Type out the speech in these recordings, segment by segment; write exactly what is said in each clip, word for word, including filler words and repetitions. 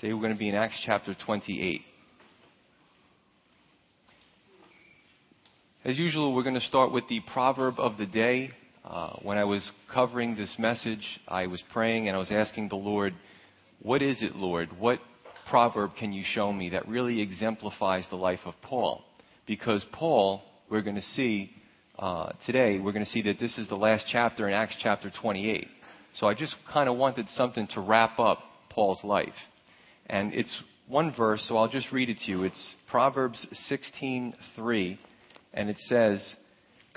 Today we're going to be in Acts chapter twenty-eight. As usual, we're going to start with the proverb of the day. Uh, when I was covering this message, I was praying and I was asking the Lord, what is it, Lord? What proverb can you show me that really exemplifies the life of Paul? Because Paul, we're going to see uh, today, we're going to see that this is the last chapter in Acts chapter twenty-eight. So I just kind of wanted something to wrap up Paul's life. And it's one verse, so I'll just read it to you. It's Proverbs sixteen three, and it says,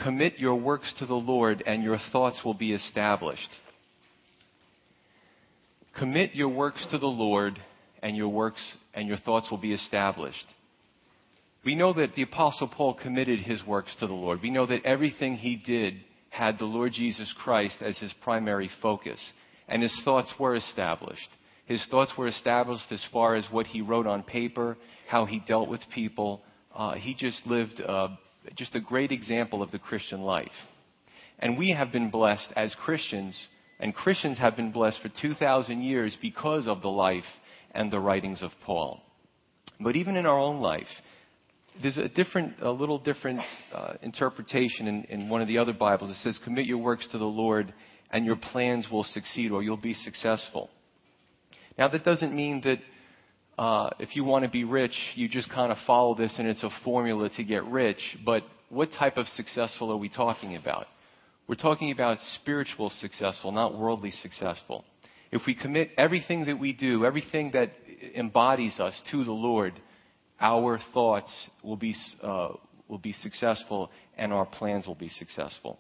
"Commit your works to the Lord, and your thoughts will be established." Commit your works to the Lord, and your works and your thoughts will be established. We know that the Apostle Paul committed his works to the Lord. We know that everything he did had the Lord Jesus Christ as his primary focus, and his thoughts were established. His thoughts were established as far as what he wrote on paper, how he dealt with people. Uh, he just lived uh, just a great example of the Christian life. And we have been blessed as Christians, and Christians have been blessed for two thousand years because of the life and the writings of Paul. But even in our own life, there's a different, a little different uh, interpretation in, in one of the other Bibles. It says, "Commit your works to the Lord, and your plans will succeed," or "you'll be successful." Now, that doesn't mean that uh, if you want to be rich, you just kind of follow this and it's a formula to get rich. But what type of successful are we talking about? We're talking about spiritual successful, not worldly successful. If we commit everything that we do, everything that embodies us to the Lord, our thoughts will be uh, will be successful and our plans will be successful.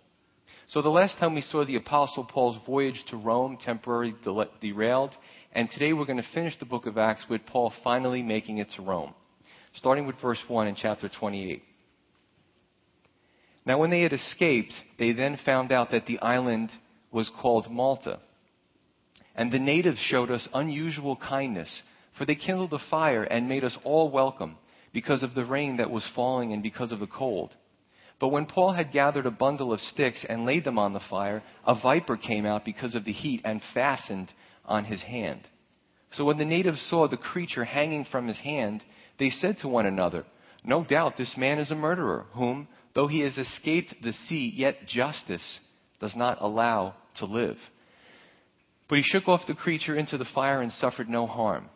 So the last time we saw the Apostle Paul's voyage to Rome temporarily del- derailed, and today we're going to finish the book of Acts with Paul finally making it to Rome, starting with verse one in chapter twenty-eight. "Now when they had escaped, they then found out that the island was called Malta. And the natives showed us unusual kindness, for they kindled a fire and made us all welcome because of the rain that was falling and because of the cold. But when Paul had gathered a bundle of sticks and laid them on the fire, a viper came out because of the heat and fastened on his hand. So when the natives saw the creature hanging from his hand, they said to one another, 'No doubt this man is a murderer, whom, though he has escaped the sea, yet justice does not allow to live.' But he shook off the creature into the fire and suffered no harm.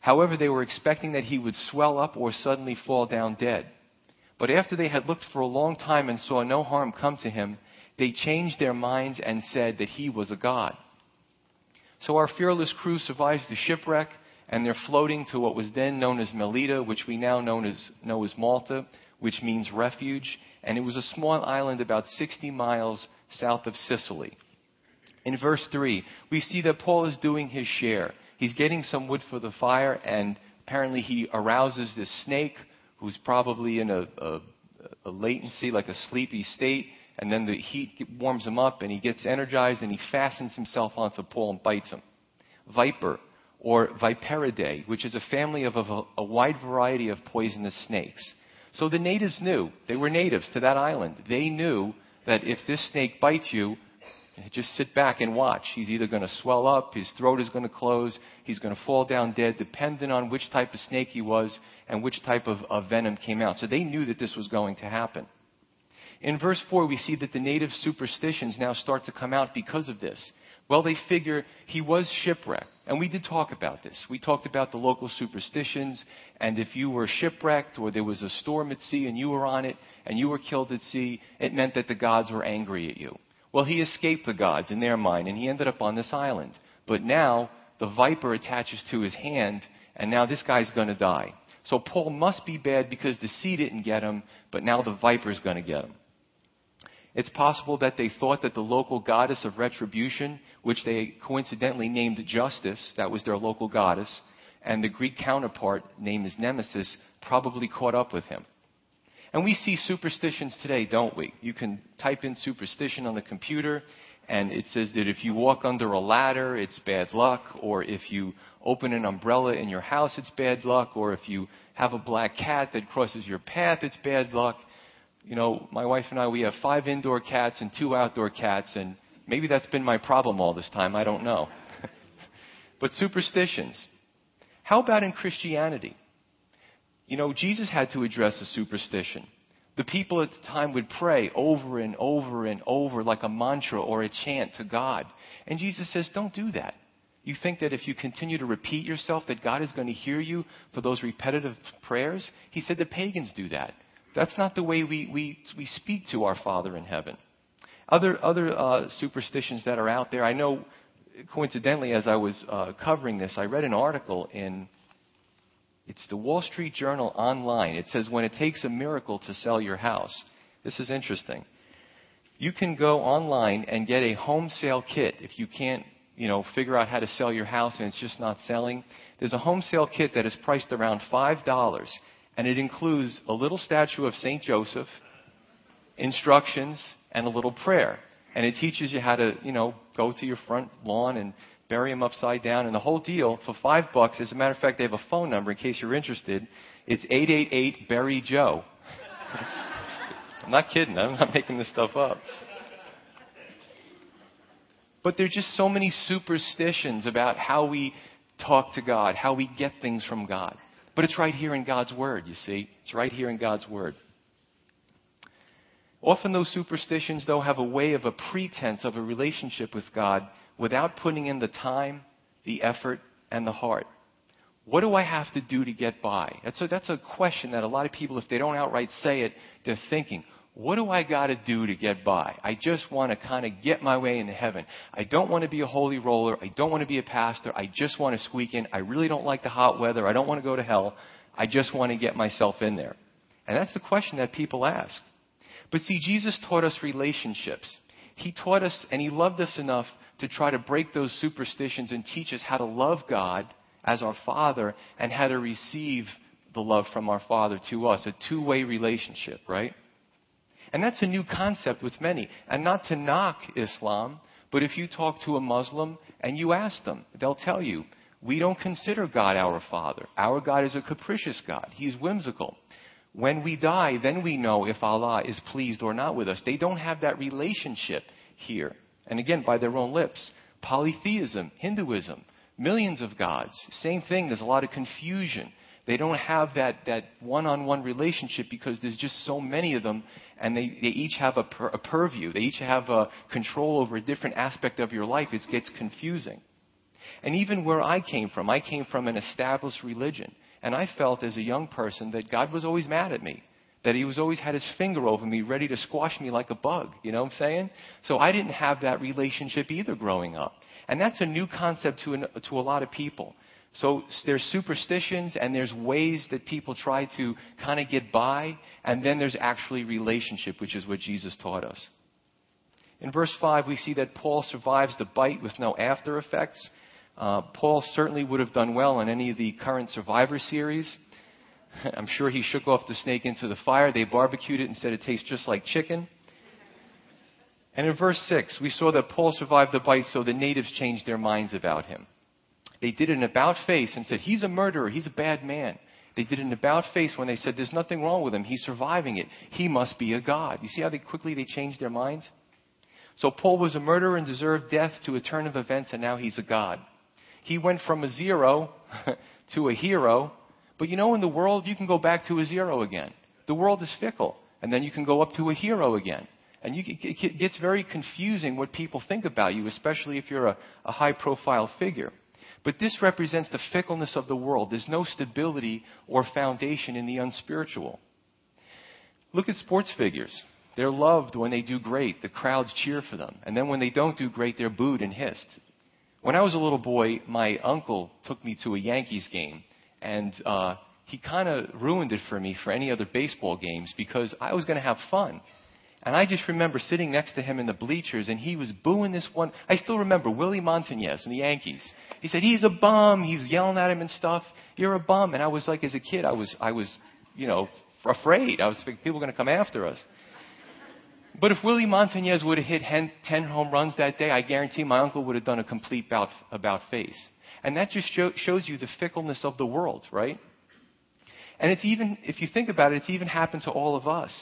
However, they were expecting that he would swell up or suddenly fall down dead. But after they had looked for a long time and saw no harm come to him, they changed their minds and said that he was a god. So our fearless crew survives the shipwreck, and they're floating to what was then known as Melita, which we now know as, know as Malta, which means refuge. And it was a small island about sixty miles south of Sicily. In verse three, we see that Paul is doing his share. He's getting some wood for the fire, and apparently he arouses this snake, who's probably in a, a, a latency, like a sleepy state, and then the heat warms him up, and he gets energized, and he fastens himself onto Paul and bites him. Viper, or Viperidae, which is a family of a, a wide variety of poisonous snakes. So the natives knew. They were natives to that island. They knew that if this snake bites you, just sit back and watch. He's either going to swell up, his throat is going to close, he's going to fall down dead, depending on which type of snake he was and which type of, of venom came out. So they knew that this was going to happen. In verse four, we see that the native superstitions now start to come out because of this. Well, they figure he was shipwrecked. And we did talk about this. We talked about the local superstitions. And if you were shipwrecked or there was a storm at sea and you were on it and you were killed at sea, it meant that the gods were angry at you. Well, he escaped the gods in their mind, and he ended up on this island. But now the viper attaches to his hand, and now this guy's going to die. So Paul must be bad because the sea didn't get him, but now the viper's going to get him. It's possible that they thought that the local goddess of retribution, which they coincidentally named Justice, that was their local goddess, and the Greek counterpart, named as Nemesis, probably caught up with him. And we see superstitions today, don't we? You can type in superstition on the computer, and it says that if you walk under a ladder, it's bad luck, or if you open an umbrella in your house, it's bad luck, or if you have a black cat that crosses your path, it's bad luck. You know, my wife and I, we have five indoor cats and two outdoor cats, and maybe that's been my problem all this time. I don't know. But superstitions. How about in Christianity? You know, Jesus had to address a superstition. The people at the time would pray over and over and over like a mantra or a chant to God. And Jesus says, don't do that. You think that if you continue to repeat yourself that God is going to hear you for those repetitive prayers? He said the pagans do that. That's not the way we we, we speak to our Father in heaven. Other other uh, superstitions that are out there, I know coincidentally as I was uh, covering this, I read an article in... It's the Wall Street Journal online. It says, when it takes a miracle to sell your house. This is interesting. You can go online and get a home sale kit if you can't, you know, figure out how to sell your house and it's just not selling. There's a home sale kit that is priced around five dollars, and it includes a little statue of Saint Joseph, instructions, and a little prayer. And it teaches you how to, you know, go to your front lawn and bury them upside down, and the whole deal for five bucks. As a matter of fact, they have a phone number in case you're interested. It's eight eight eight, bury Joe. I'm not kidding. I'm not making this stuff up. But there are just so many superstitions about how we talk to God, how we get things from God. But it's right here in God's Word, you see. It's right here in God's Word. Often those superstitions, though, have a way of a pretense of a relationship with God without putting in the time, the effort, and the heart. What do I have to do to get by? That's a, that's a question that a lot of people, if they don't outright say it, they're thinking, what do I got to do to get by? I just want to kind of get my way into heaven. I don't want to be a holy roller. I don't want to be a pastor. I just want to squeak in. I really don't like the hot weather. I don't want to go to hell. I just want to get myself in there. And that's the question that people ask. But see, Jesus taught us relationships. He taught us, and he loved us enough to try to break those superstitions and teach us how to love God as our Father and how to receive the love from our Father to us, a two-way relationship, right? And that's a new concept with many. And not to knock Islam, but if you talk to a Muslim and you ask them, they'll tell you, we don't consider God our Father. Our God is a capricious God. He's whimsical. When we die, then we know if Allah is pleased or not with us. They don't have that relationship here. And again, by their own lips. Polytheism, Hinduism, millions of gods. Same thing. There's a lot of confusion. They don't have that, that one-on-one relationship because there's just so many of them. And they, they each have a, pur- a purview. They each have a control over a different aspect of your life. It gets confusing. And even where I came from, I came from an established religion. And I felt as a young person that God was always mad at me. That he was always had his finger over me, ready to squash me like a bug. You know what I'm saying? So I didn't have that relationship either growing up. And that's a new concept to, an, to a lot of people. So there's superstitions and there's ways that people try to kind of get by. And then there's actually relationship, which is what Jesus taught us. In verse five, we see that Paul survives the bite with no after effects. Uh, Paul certainly would have done well in any of the current Survivor series. I'm sure he shook off the snake into the fire. They barbecued it and said it tastes just like chicken. And in verse six, we saw that Paul survived the bite, so the natives changed their minds about him. They did an about face and said, he's a murderer. He's a bad man. They did an about face when they said, there's nothing wrong with him. He's surviving it. He must be a god. You see how they quickly they changed their minds? So Paul was a murderer and deserved death to a turn of events, and now he's a god. He went from a zero to a hero. But you know, in the world, you can go back to a zero again. The world is fickle. And then you can go up to a hero again. And you, it gets very confusing what people think about you, especially if you're a, a high-profile figure. But this represents the fickleness of the world. There's no stability or foundation in the unspiritual. Look at sports figures. They're loved when they do great. The crowds cheer for them. And then when they don't do great, they're booed and hissed. When I was a little boy, my uncle took me to a Yankees game. And uh, he kind of ruined it for me for any other baseball games because I was going to have fun. And I just remember sitting next to him in the bleachers, and he was booing this one. I still remember Willie Montanez and the Yankees. He said, he's a bum. He's yelling at him and stuff. You're a bum. And I was like, as a kid, I was, I was, you know, afraid. I was thinking, people were going to come after us. But if Willie Montanez would have hit ten home runs that day, I guarantee my uncle would have done a complete about, about face. And that just show, shows you the fickleness of the world, right? And it's even, if you think about it, it's even happened to all of us.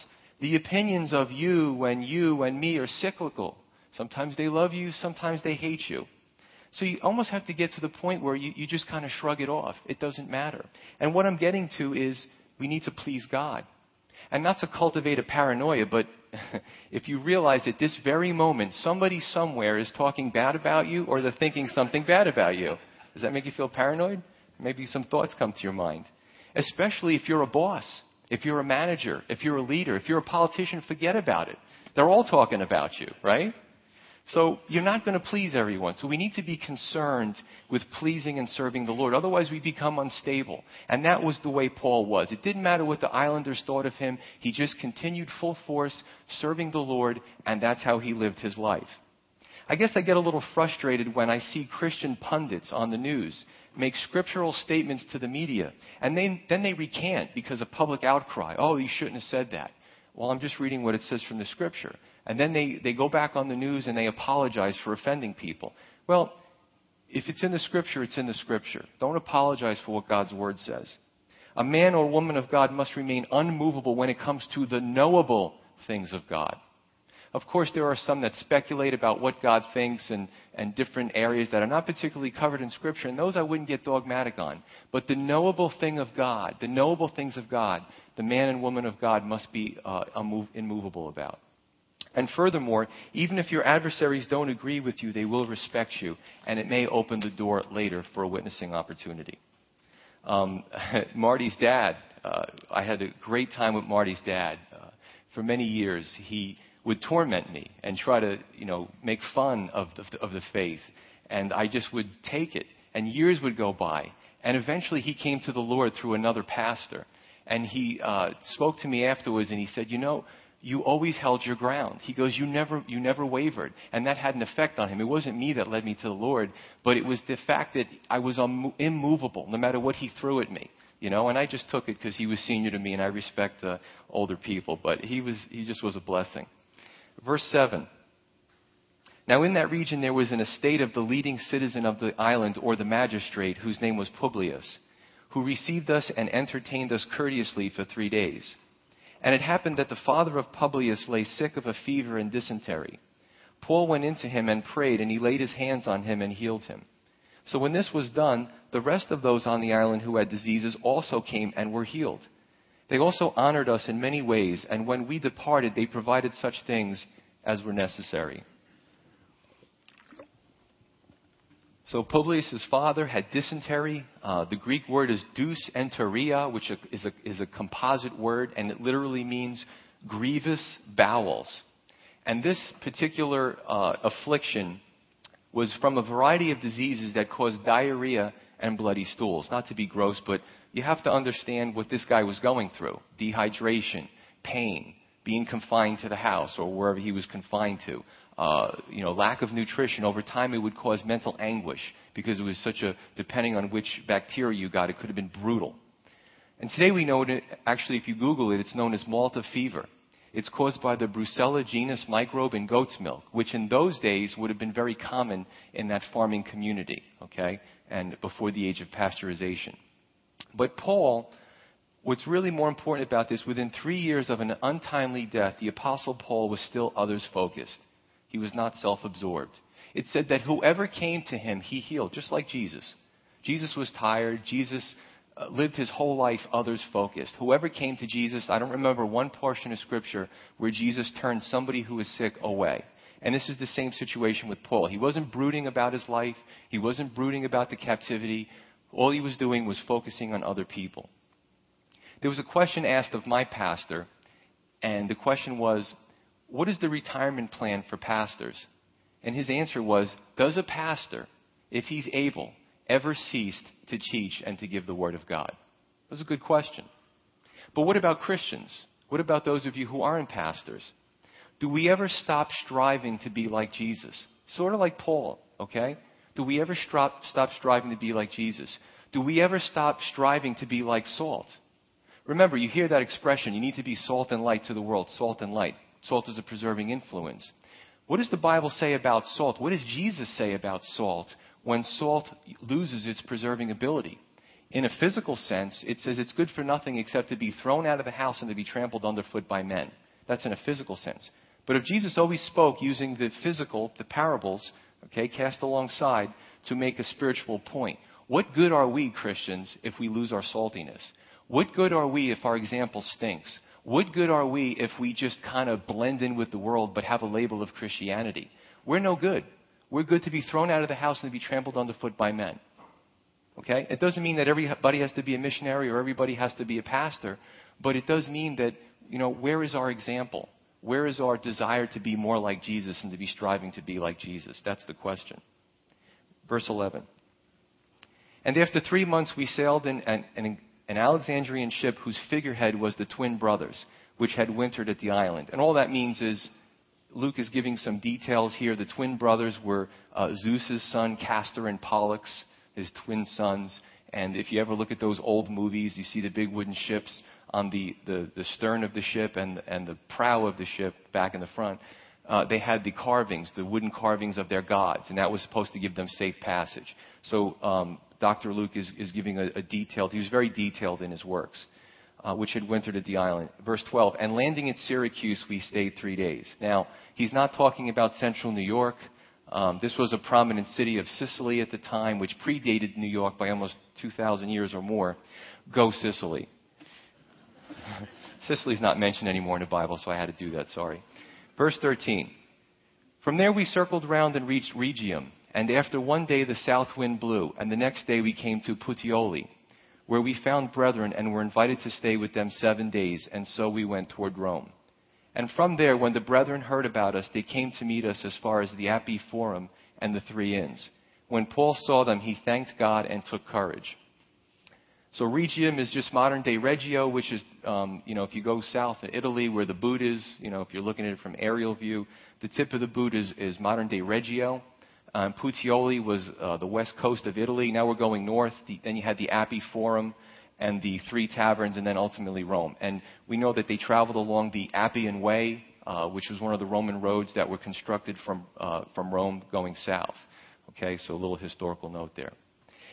The opinions of you and you and me are cyclical. Sometimes they love you, sometimes they hate you. So you almost have to get to the point where you, you just kind of shrug it off. It doesn't matter. And what I'm getting to is we need to please God. And not to cultivate a paranoia, but if you realize at this very moment, somebody somewhere is talking bad about you or they're thinking something bad about you. Does that make you feel paranoid? Maybe some thoughts come to your mind. Especially if you're a boss, if you're a manager, if you're a leader, if you're a politician, forget about it. They're all talking about you, right? So you're not going to please everyone. So we need to be concerned with pleasing and serving the Lord. Otherwise, we become unstable. And that was the way Paul was. It didn't matter what the islanders thought of him. He just continued full force serving the Lord, and that's how he lived his life. I guess I get a little frustrated when I see Christian pundits on the news make scriptural statements to the media, and they, then they recant because of public outcry. Oh, you shouldn't have said that. Well, I'm just reading what it says from the scripture. And then they, they go back on the news and they apologize for offending people. Well, if it's in the scripture, it's in the scripture. Don't apologize for what God's word says. A man or woman of God must remain unmovable when it comes to the knowable things of God. Of course, there are some that speculate about what God thinks and, and different areas that are not particularly covered in scripture, and those I wouldn't get dogmatic on. But the knowable thing of God, the knowable things of God, the man and woman of God must be uh, immovable about. And furthermore, even if your adversaries don't agree with you, they will respect you, and it may open the door later for a witnessing opportunity. Um, Marty's dad, uh, I had a great time with Marty's dad. Uh, for many years, he would torment me and try to, you know, make fun of the, of the faith. And I just would take it, and years would go by. And eventually he came to the Lord through another pastor, and he uh, spoke to me afterwards, and he said, you know, you always held your ground. He goes, you never you never wavered. And that had an effect on him. It wasn't me that led me to the Lord, but it was the fact that I was immovable no matter what he threw at me. You know, and I just took it because he was senior to me, and I respect the older people. But he was he just was a blessing. Verse seven. Now in that region there was an estate of the leading citizen of the island, or the magistrate, whose name was Publius, who received us and entertained us courteously for three days. And it happened that the father of Publius lay sick of a fever and dysentery. Paul went into him and prayed, and he laid his hands on him and healed him. So when this was done, the rest of those on the island who had diseases also came and were healed. They also honored us in many ways, and when we departed, they provided such things as were necessary. So Publius' father had dysentery. Uh, the Greek word is dysenteria, which is a, is a composite word, and it literally means grievous bowels. And this particular uh, affliction was from a variety of diseases that caused diarrhea and bloody stools. Not to be gross, but you have to understand what this guy was going through. Dehydration, pain, being confined to the house or wherever he was confined to. Uh, you know, lack of nutrition. Over time, it would cause mental anguish because it was such a, depending on which bacteria you got, it could have been brutal. And today we know it, actually, if you Google it, it's known as Malta fever. It's caused by the Brucella genus microbe in goat's milk, which in those days would have been very common in that farming community, okay, and before the age of pasteurization. But Paul, what's really more important about this, within three years of an untimely death, the Apostle Paul was still others-focused. He was not self-absorbed. It said that whoever came to him, he healed, just like Jesus. Jesus was tired. Jesus uh, lived his whole life others-focused. Whoever came to Jesus, I don't remember one portion of Scripture where Jesus turned somebody who was sick away. And this is the same situation with Paul. He wasn't brooding about his life. He wasn't brooding about the captivity. All he was doing was focusing on other people. There was a question asked of my pastor, and the question was, what is the retirement plan for pastors? And his answer was, does a pastor, if he's able, ever cease to teach and to give the word of God? That was a good question. But what about Christians? What about those of you who aren't pastors? Do we ever stop striving to be like Jesus? Sort of like Paul, okay? Do we ever stop, stop striving to be like Jesus? Do we ever stop striving to be like salt? Remember, you hear that expression, you need to be salt and light to the world, salt and light. Salt is a preserving influence. What does the Bible say about salt? What does Jesus say about salt when salt loses its preserving ability? In a physical sense, it says it's good for nothing except to be thrown out of the house and to be trampled underfoot by men. That's in a physical sense. But if Jesus always spoke using the physical, the parables, okay, cast alongside to make a spiritual point. What good are we, Christians, if we lose our saltiness? What good are we if our example stinks? What good are we if we just kind of blend in with the world but have a label of Christianity? We're no good. We're good to be thrown out of the house and to be trampled underfoot by men. Okay? It doesn't mean that everybody has to be a missionary or everybody has to be a pastor, but it does mean that, you know, where is our example? Where is our desire to be more like Jesus and to be striving to be like Jesus? That's the question. Verse eleven. And after three months we sailed in an, an, an Alexandrian ship whose figurehead was the twin brothers, which had wintered at the island. And all that means is Luke is giving some details here. The twin brothers were uh, Zeus's son, Castor and Pollux, his twin sons. And if you ever look at those old movies, you see the big wooden ships on the, the, the stern of the ship and, and the prow of the ship back in the front. Uh, they had the carvings, the wooden carvings of their gods, and that was supposed to give them safe passage. So um, Doctor Luke is, is giving a, a detailed, he was very detailed in his works, uh, which had wintered at the island. Verse twelve, and landing at Syracuse, we stayed three days. Now, he's not talking about central New York. Um, this was a prominent city of Sicily at the time, which predated New York by almost two thousand years or more. Go Sicily. Sicily's not mentioned anymore in the Bible, so I had to do that, sorry. Verse thirteen. From there we circled round and reached Regium, and after one day the south wind blew, and the next day we came to Puteoli, where we found brethren and were invited to stay with them seven days, and so we went toward Rome. And from there, when the brethren heard about us, they came to meet us as far as the Appii Forum and the Three Inns. When Paul saw them, he thanked God and took courage. So Regium is just modern-day Reggio, which is, um, you know, if you go south in Italy where the boot is, you know, if you're looking at it from aerial view, the tip of the boot is, is modern-day Reggio. Um, Puteoli was uh, the west coast of Italy. Now we're going north. The, then you had the Appii Forum and the three taverns, and then ultimately Rome. And we know that they traveled along the Appian Way, uh, which was one of the Roman roads that were constructed from uh, from Rome going south. Okay, so a little historical note there.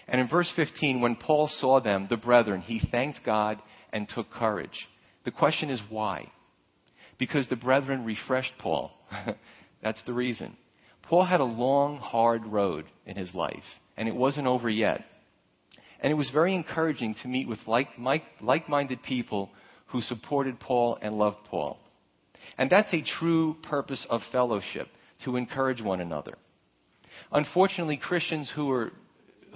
And in verse fifteen, when Paul saw them, the brethren, he thanked God and took courage. The question is why? Because the brethren refreshed Paul. That's the reason. Paul had a long, hard road in his life, and it wasn't over yet. And it was very encouraging to meet with like, like, like-minded people who supported Paul and loved Paul. And that's a true purpose of fellowship, to encourage one another. Unfortunately, Christians who are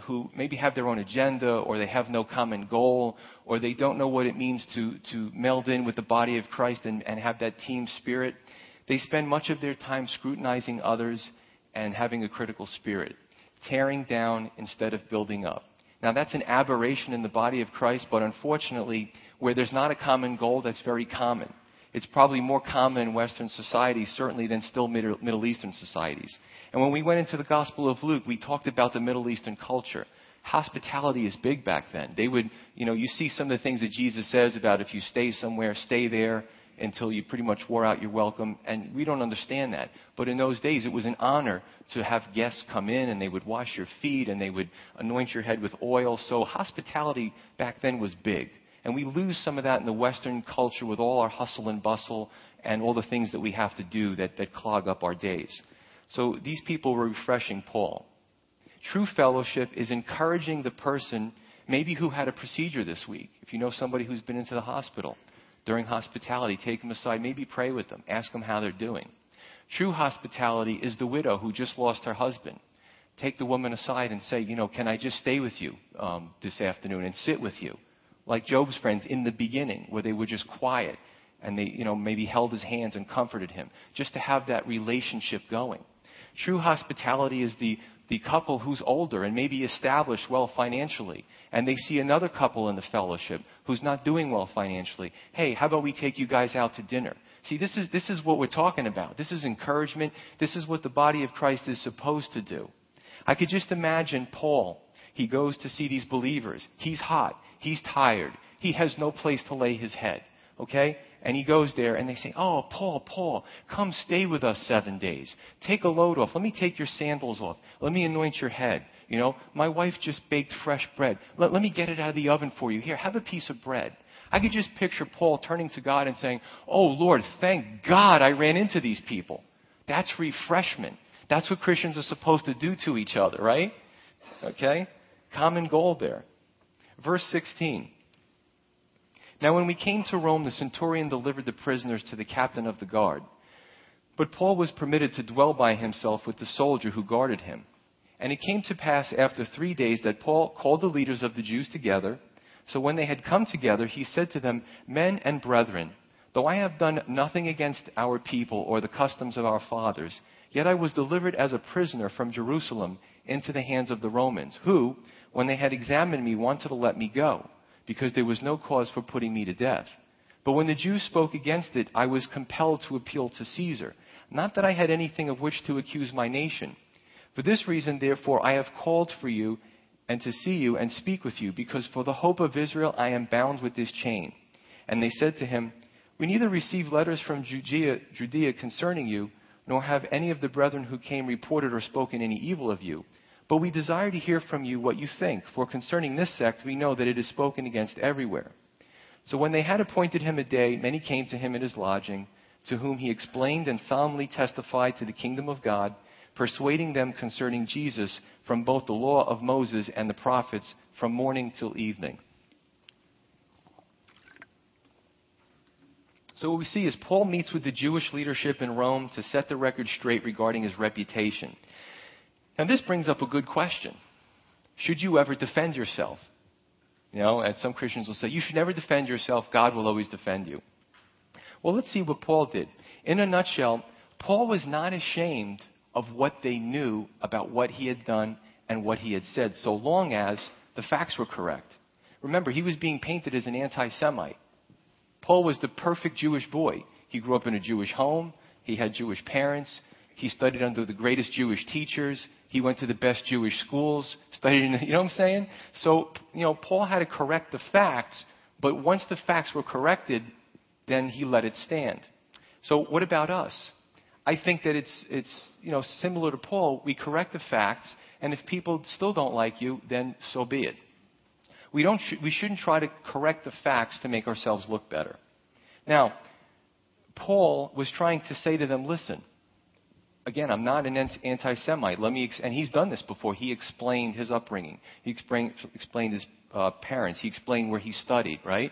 who maybe have their own agenda, or they have no common goal, or they don't know what it means to, to meld in with the body of Christ and, and have that team spirit, they spend much of their time scrutinizing others and having a critical spirit, tearing down instead of building up. Now, that's an aberration in the body of Christ, but unfortunately, where there's not a common goal, that's very common. It's probably more common in Western societies, certainly, than still Middle Eastern societies. And when we went into the Gospel of Luke, we talked about the Middle Eastern culture. Hospitality is big back then. They would, you know, you see some of the things that Jesus says about if you stay somewhere, stay there until you pretty much wore out your welcome. And we don't understand that. But in those days, it was an honor to have guests come in, and they would wash your feet, and they would anoint your head with oil. So hospitality back then was big. And we lose some of that in the Western culture with all our hustle and bustle and all the things that we have to do that, that clog up our days. So these people were refreshing Paul. True fellowship is encouraging the person maybe who had a procedure this week. If you know somebody who's been into the hospital, during hospitality, take them aside, maybe pray with them, ask them how they're doing. True hospitality is the widow who just lost her husband. Take the woman aside and say, you know, can I just stay with you um, this afternoon and sit with you? Like Job's friends in the beginning, where they were just quiet and they, you know, maybe held his hands and comforted him, just to have that relationship going. True hospitality is the, the couple who's older and maybe established well financially, and they see another couple in the fellowship who's not doing well financially. Hey, how about we take you guys out to dinner? See, this is, this is what we're talking about. This is encouragement. This is what the body of Christ is supposed to do. I could just imagine Paul. He goes to see these believers. He's hot. He's tired. He has no place to lay his head. Okay? And he goes there, and they say, oh, Paul, Paul, come stay with us seven days. Take a load off. Let me take your sandals off. Let me anoint your head. You know, my wife just baked fresh bread. Let, let me get it out of the oven for you. Here, have a piece of bread. I could just picture Paul turning to God and saying, oh, Lord, thank God I ran into these people. That's refreshment. That's what Christians are supposed to do to each other, right? Okay? Common goal there. Verse sixteen. Now, when we came to Rome, the centurion delivered the prisoners to the captain of the guard. But Paul was permitted to dwell by himself with the soldier who guarded him. And it came to pass after three days that Paul called the leaders of the Jews together. So when they had come together, he said to them, Men and brethren, though I have done nothing against our people or the customs of our fathers, yet I was delivered as a prisoner from Jerusalem into the hands of the Romans, who, when they had examined me, wanted to let me go, because there was no cause for putting me to death. But when the Jews spoke against it, I was compelled to appeal to Caesar, not that I had anything of which to accuse my nation. For this reason, therefore, I have called for you and to see you and speak with you, because for the hope of Israel I am bound with this chain. And they said to him, We neither receive letters from Judea, Judea concerning you, nor have any of the brethren who came reported or spoken any evil of you. But we desire to hear from you what you think, for concerning this sect we know that it is spoken against everywhere. So when they had appointed him a day, many came to him at his lodging, to whom he explained and solemnly testified to the kingdom of God, persuading them concerning Jesus from both the law of Moses and the prophets from morning till evening. So what we see is Paul meets with the Jewish leadership in Rome to set the record straight regarding his reputation. Now this brings up a good question. Should you ever defend yourself? You know, and some Christians will say, you should never defend yourself. God will always defend you. Well, let's see what Paul did. In a nutshell, Paul was not ashamed of what they knew about what he had done and what he had said, so long as the facts were correct. Remember, he was being painted as an anti-Semite. Paul was the perfect Jewish boy. He grew up in a Jewish home. He had Jewish parents. He studied under the greatest Jewish teachers. He went to the best Jewish schools, studied in, you know what I'm saying? So, you know, Paul had to correct the facts, but once the facts were corrected, then he let it stand. So what about us? I think that it's, it's, you know, similar to Paul. We correct the facts, and if people still don't like you, then so be it. We don't, sh- we shouldn't try to correct the facts to make ourselves look better. Now, Paul was trying to say to them, listen, again, I'm not an anti-Semite. Let me, ex- and he's done this before. He explained his upbringing. He explained, explained his uh, parents. He explained where he studied, right?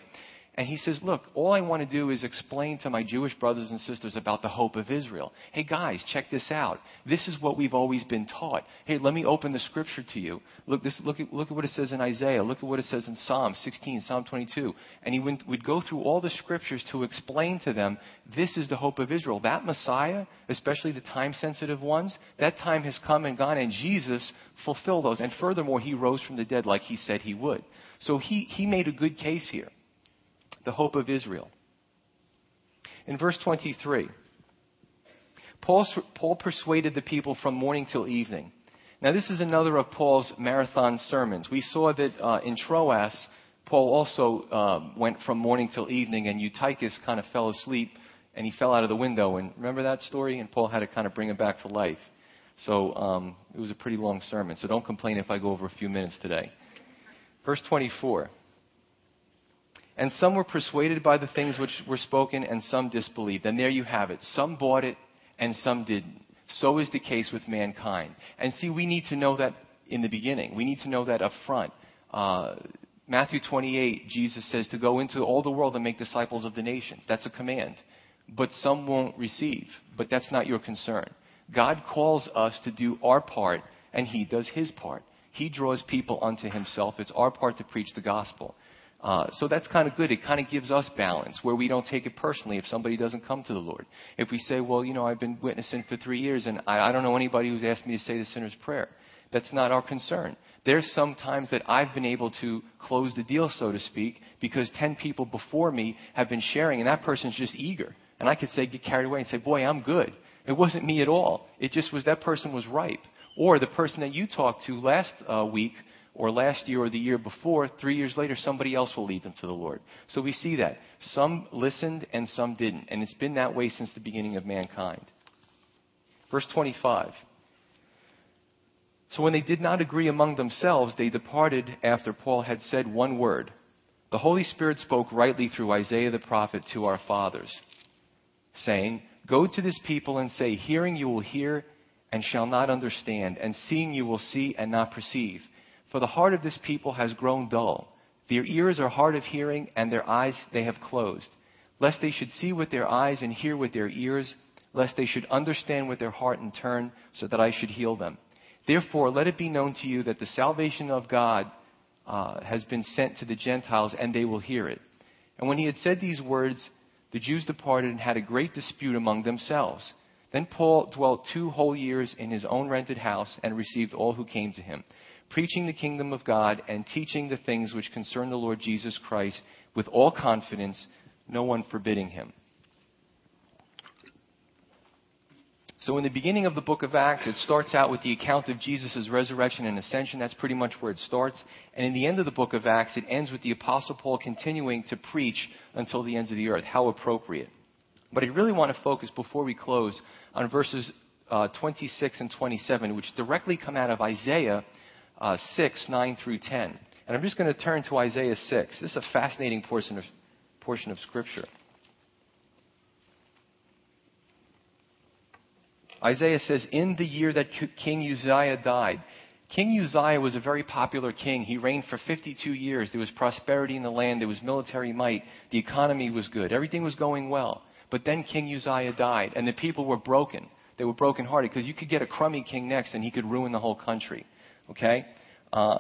And he says, look, all I want to do is explain to my Jewish brothers and sisters about the hope of Israel. Hey, guys, check this out. This is what we've always been taught. Hey, let me open the scripture to you. Look, this, look, at, look at what it says in Isaiah. Look at what it says in Psalm sixteen, Psalm twenty-two. And he went, would go through all the scriptures to explain to them, this is the hope of Israel. That Messiah, especially the time-sensitive ones, that time has come and gone, and Jesus fulfilled those. And furthermore, he rose from the dead like he said he would. So he, he made a good case here. The hope of Israel. In verse twenty-three, Paul, Paul persuaded the people from morning till evening. Now, this is another of Paul's marathon sermons. We saw that uh, in Troas, Paul also uh, went from morning till evening, and Eutychus kind of fell asleep, and he fell out of the window. And remember that story? And Paul had to kind of bring him back to life. So um, it was a pretty long sermon, so don't complain if I go over a few minutes today. Verse twenty-four. And some were persuaded by the things which were spoken, and some disbelieved. And there you have it. Some bought it, and some didn't. So is the case with mankind. And see, we need to know that in the beginning. We need to know that up front. Uh, Matthew twenty-eight, Jesus says to go into all the world and make disciples of the nations. That's a command. But some won't receive. But that's not your concern. God calls us to do our part, and he does his part. He draws people unto himself. It's our part to preach the gospel. Uh, so that's kind of good. It kind of gives us balance where we don't take it personally if somebody doesn't come to the Lord. If we say, well, you know, I've been witnessing for three years and I, I don't know anybody who's asked me to say the sinner's prayer. That's not our concern. There's some times that I've been able to close the deal, so to speak, because ten people before me have been sharing and that person's just eager. And I could say, get carried away and say, boy, I'm good. It wasn't me at all. It just was that person was ripe. Or the person that you talked to last uh, week or last year or the year before, three years later, somebody else will lead them to the Lord. So we see that. Some listened and some didn't. And it's been that way since the beginning of mankind. Verse twenty-five. So when they did not agree among themselves, they departed after Paul had said one word. The Holy Spirit spoke rightly through Isaiah the prophet to our fathers, saying, Go to this people and say, hearing you will hear and shall not understand, and seeing you will see and not perceive. For the heart of this people has grown dull. Their ears are hard of hearing, and their eyes they have closed, lest they should see with their eyes and hear with their ears, lest they should understand with their heart and turn, so that I should heal them. Therefore, let it be known to you that the salvation of God uh, has been sent to the Gentiles, and they will hear it. And when he had said these words, the Jews departed and had a great dispute among themselves. Then Paul dwelt two whole years in his own rented house and received all who came to him, preaching the kingdom of God and teaching the things which concern the Lord Jesus Christ with all confidence, no one forbidding him. So in the beginning of the book of Acts, it starts out with the account of Jesus' resurrection and ascension. That's pretty much where it starts. And in the end of the book of Acts, it ends with the Apostle Paul continuing to preach until the ends of the earth. How appropriate. But I really want to focus, before we close, on verses uh, twenty-six and twenty-seven, which directly come out of Isaiah uh, six, nine through ten. And I'm just going to turn to Isaiah six. This is a fascinating portion of, portion of Scripture. Isaiah says, in the year that King Uzziah died. King Uzziah was a very popular king. He reigned for fifty-two years. There was prosperity in the land. There was military might. The economy was good. Everything was going well. But then King Uzziah died, and the people were broken. They were brokenhearted, because you could get a crummy king next, and he could ruin the whole country. Okay? Uh,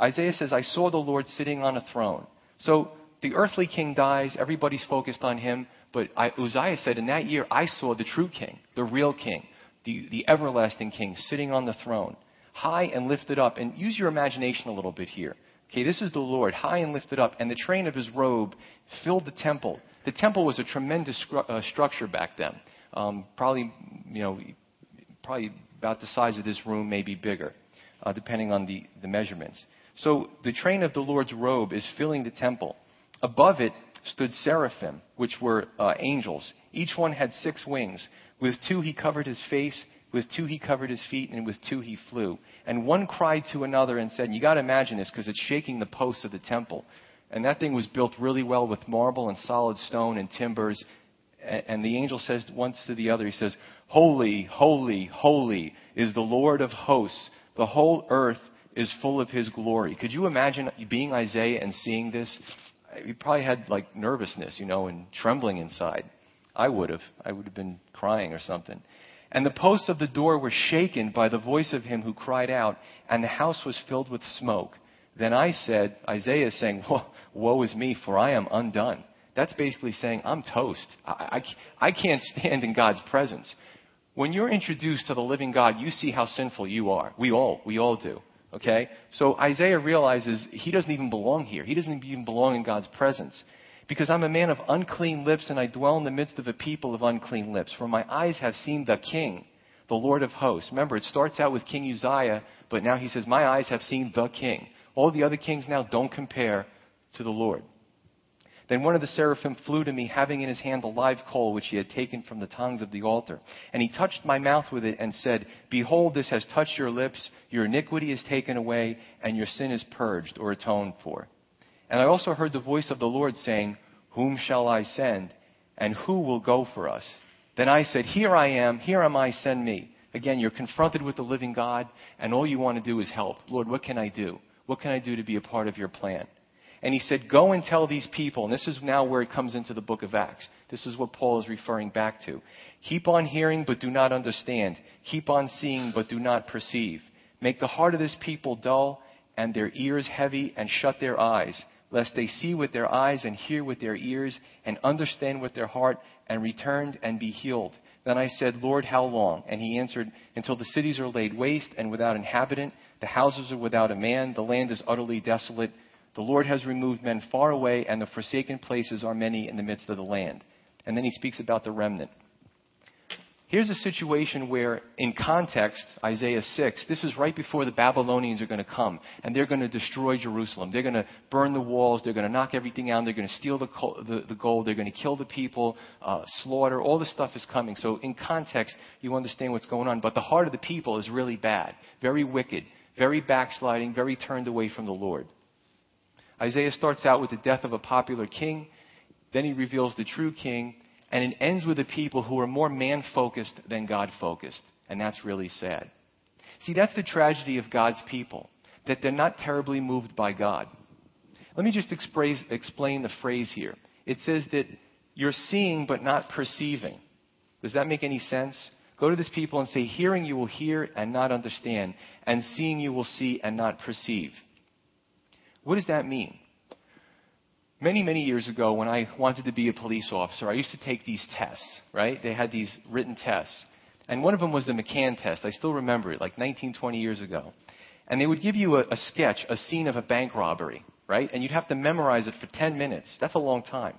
Isaiah says, I saw the Lord sitting on a throne. So the earthly king dies. Everybody's focused on him. But I, Uzziah said, in that year, I saw the true king, the real king. The, the everlasting king sitting on the throne, high and lifted up. And use your imagination a little bit here. Okay, this is the Lord, high and lifted up. And the train of his robe filled the temple. The temple was a tremendous scru- uh, structure back then. Um, probably, you know, probably about the size of this room, maybe bigger, uh, depending on the, the measurements. So the train of the Lord's robe is filling the temple. Above it stood seraphim, which were uh, angels. Each one had six wings. With two he covered his face, with two he covered his feet, and with two he flew. And one cried to another and said, and you got to imagine this because it's shaking the posts of the temple. And that thing was built really well with marble and solid stone and timbers. And the angel says once to the other, he says, holy, holy, holy is the Lord of hosts. The whole earth is full of his glory. Could you imagine being Isaiah and seeing this? You probably had like nervousness, you know, and trembling inside. I would have. I would have been crying or something. And the posts of the door were shaken by the voice of him who cried out, and the house was filled with smoke. Then I said, Isaiah is saying, woe, woe is me, for I am undone. That's basically saying, I'm toast. I, I, I can't stand in God's presence. When you're introduced to the living God, you see how sinful you are. We all, we all do. Okay? So Isaiah realizes he doesn't even belong here. He doesn't even belong in God's presence. Because I'm a man of unclean lips, and I dwell in the midst of a people of unclean lips. For my eyes have seen the King, the Lord of hosts. Remember, it starts out with King Uzziah, but now he says, my eyes have seen the King. All the other kings now don't compare to the Lord. Then one of the seraphim flew to me, having in his hand a live coal, which he had taken from the tongs of the altar. And he touched my mouth with it and said, behold, this has touched your lips. Your iniquity is taken away, and your sin is purged or atoned for. And I also heard the voice of the Lord saying, whom shall I send, and who will go for us? Then I said, here I am, here am I, send me. Again, you're confronted with the living God, and all you want to do is help. Lord, what can I do? What can I do to be a part of your plan? And he said, go and tell these people, and this is now where it comes into the book of Acts. This is what Paul is referring back to. Keep on hearing, but do not understand. Keep on seeing, but do not perceive. Make the heart of this people dull, and their ears heavy, and shut their eyes, lest they see with their eyes and hear with their ears and understand with their heart and returned and be healed. Then I said, Lord, how long? And he answered, until the cities are laid waste and without inhabitant, the houses are without a man, the land is utterly desolate. The Lord has removed men far away, and the forsaken places are many in the midst of the land. And then he speaks about the remnant. Here's a situation where, in context, Isaiah six, this is right before the Babylonians are going to come, and they're going to destroy Jerusalem. They're going to burn the walls. They're going to knock everything down. They're going to steal the, the, the gold. They're going to kill the people, uh, slaughter. All this stuff is coming. So in context, you understand what's going on. But the heart of the people is really bad, very wicked, very backsliding, very turned away from the Lord. Isaiah starts out with the death of a popular king. Then he reveals the true king. And it ends with a people who are more man-focused than God-focused. And that's really sad. See, that's the tragedy of God's people, that they're not terribly moved by God. Let me just explain the phrase here. It says that you're seeing but not perceiving. Does that make any sense? Go to this people and say, hearing you will hear and not understand, and seeing you will see and not perceive. What does that mean? Many, many years ago, when I wanted to be a police officer, I used to take these tests, right? They had these written tests. And one of them was the McCann test. I still remember it, like nineteen, twenty years ago. And they would give you a, a sketch, a scene of a bank robbery, right? And you'd have to memorize it for ten minutes. That's a long time.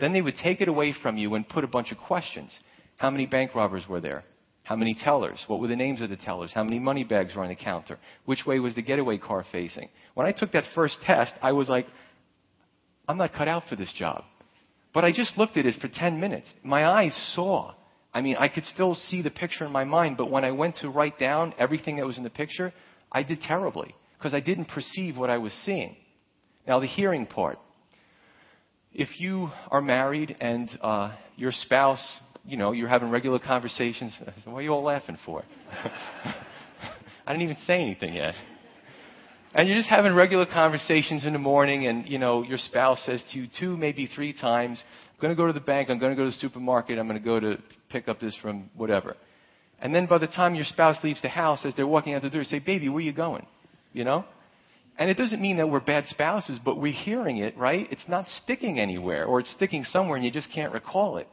Then they would take it away from you and put a bunch of questions. How many bank robbers were there? How many tellers? What were the names of the tellers? How many money bags were on the counter? Which way was the getaway car facing? When I took that first test, I was like, I'm not cut out for this job. But I just looked at it for ten minutes. My eyes saw. I mean, I could still see the picture in my mind, but when I went to write down everything that was in the picture, I did terribly because I didn't perceive what I was seeing. Now, the hearing part. If you are married and uh, your spouse, you know, you're having regular conversations, what are you all laughing for? I didn't even say anything yet. And you're just having regular conversations in the morning and, you know, your spouse says to you two, maybe three times, I'm going to go to the bank, I'm going to go to the supermarket, I'm going to go to pick up this from whatever. And then by the time your spouse leaves the house, as they're walking out the door, you say, baby, where are you going? You know? And it doesn't mean that we're bad spouses, but we're hearing it, right? It's not sticking anywhere, or it's sticking somewhere and you just can't recall it.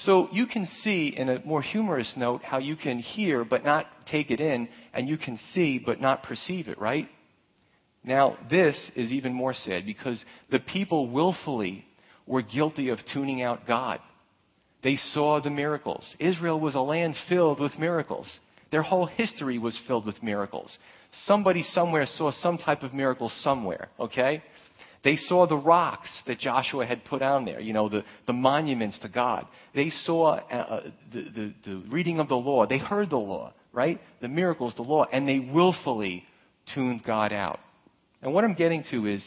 So you can see, in a more humorous note, how you can hear but not take it in, and you can see but not perceive it, right? Now, this is even more sad because the people willfully were guilty of tuning out God. They saw the miracles. Israel was a land filled with miracles. Their whole history was filled with miracles. Somebody somewhere saw some type of miracle somewhere, okay? They saw the rocks that Joshua had put on there, you know, the, the monuments to God. They saw uh, the, the, the reading of the law. They heard the law, right? The miracles, the law, and they willfully tuned God out. And what I'm getting to is,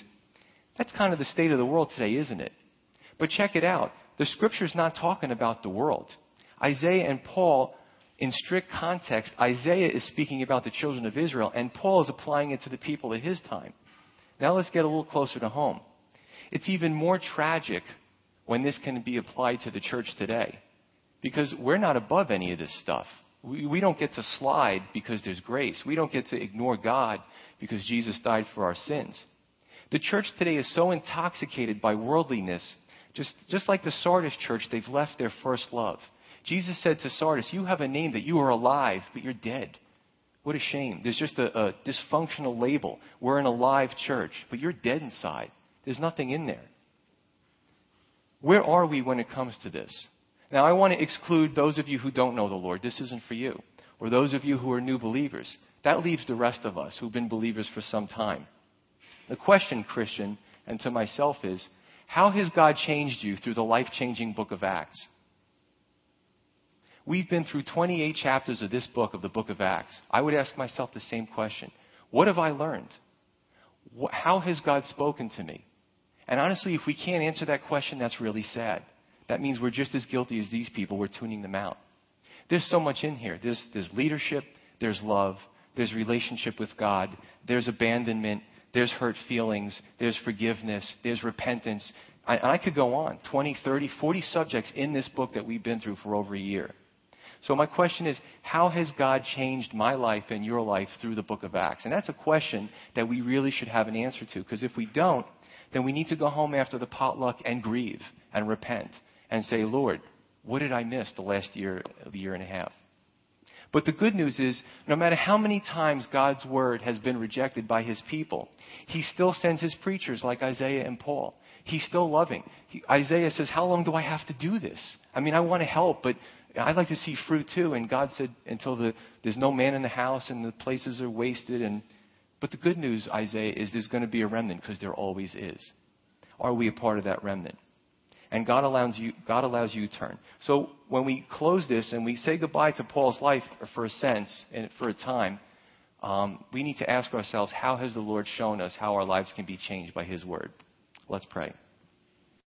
that's kind of the state of the world today, isn't it? But check it out. The Scripture's not talking about the world. Isaiah and Paul, in strict context, Isaiah is speaking about the children of Israel, and Paul is applying it to the people at his time. Now let's get a little closer to home. It's even more tragic when this can be applied to the church today, because we're not above any of this stuff. We, we don't get to slide because there's grace. We don't get to ignore God because Jesus died for our sins. The church today is so intoxicated by worldliness. Just, just like the Sardis church, they've left their first love. Jesus said to Sardis, you have a name that you are alive, but you're dead. What a shame. There's just a, a dysfunctional label. We're an alive church, but you're dead inside. There's nothing in there. Where are we when it comes to this? Now, I want to exclude those of you who don't know the Lord. This isn't for you. Or those of you who are new believers. That leaves the rest of us who've been believers for some time. The question, Christian, and to myself is, how has God changed you through the life-changing book of Acts? We've been through twenty-eight chapters of this book, of the book of Acts. I would ask myself the same question. What have I learned? How has God spoken to me? And honestly, if we can't answer that question, that's really sad. That means we're just as guilty as these people. We're tuning them out. There's so much in here. There's, there's leadership. There's love. There's relationship with God. There's abandonment. There's hurt feelings. There's forgiveness. There's repentance. I, and I could go on. twenty, thirty, forty subjects in this book that we've been through for over a year. So my question is, how has God changed my life and your life through the book of Acts? And that's a question that we really should have an answer to. Because if we don't, then we need to go home after the potluck and grieve and repent and say, Lord, what did I miss the last year, the year and a half? But the good news is, no matter how many times God's word has been rejected by his people, he still sends his preachers like Isaiah and Paul. He's still loving. He, Isaiah says, how long do I have to do this? I mean, I want to help, but I'd like to see fruit too. And God said, until the, there's no man in the house and the places are wasted. And But the good news, Isaiah, is there's going to be a remnant because there always is. Are we a part of that remnant? And God allows you, God allows you to turn. So when we close this and we say goodbye to Paul's life for a sense and for a time, um, we need to ask ourselves, how has the Lord shown us how our lives can be changed by his word? Let's pray.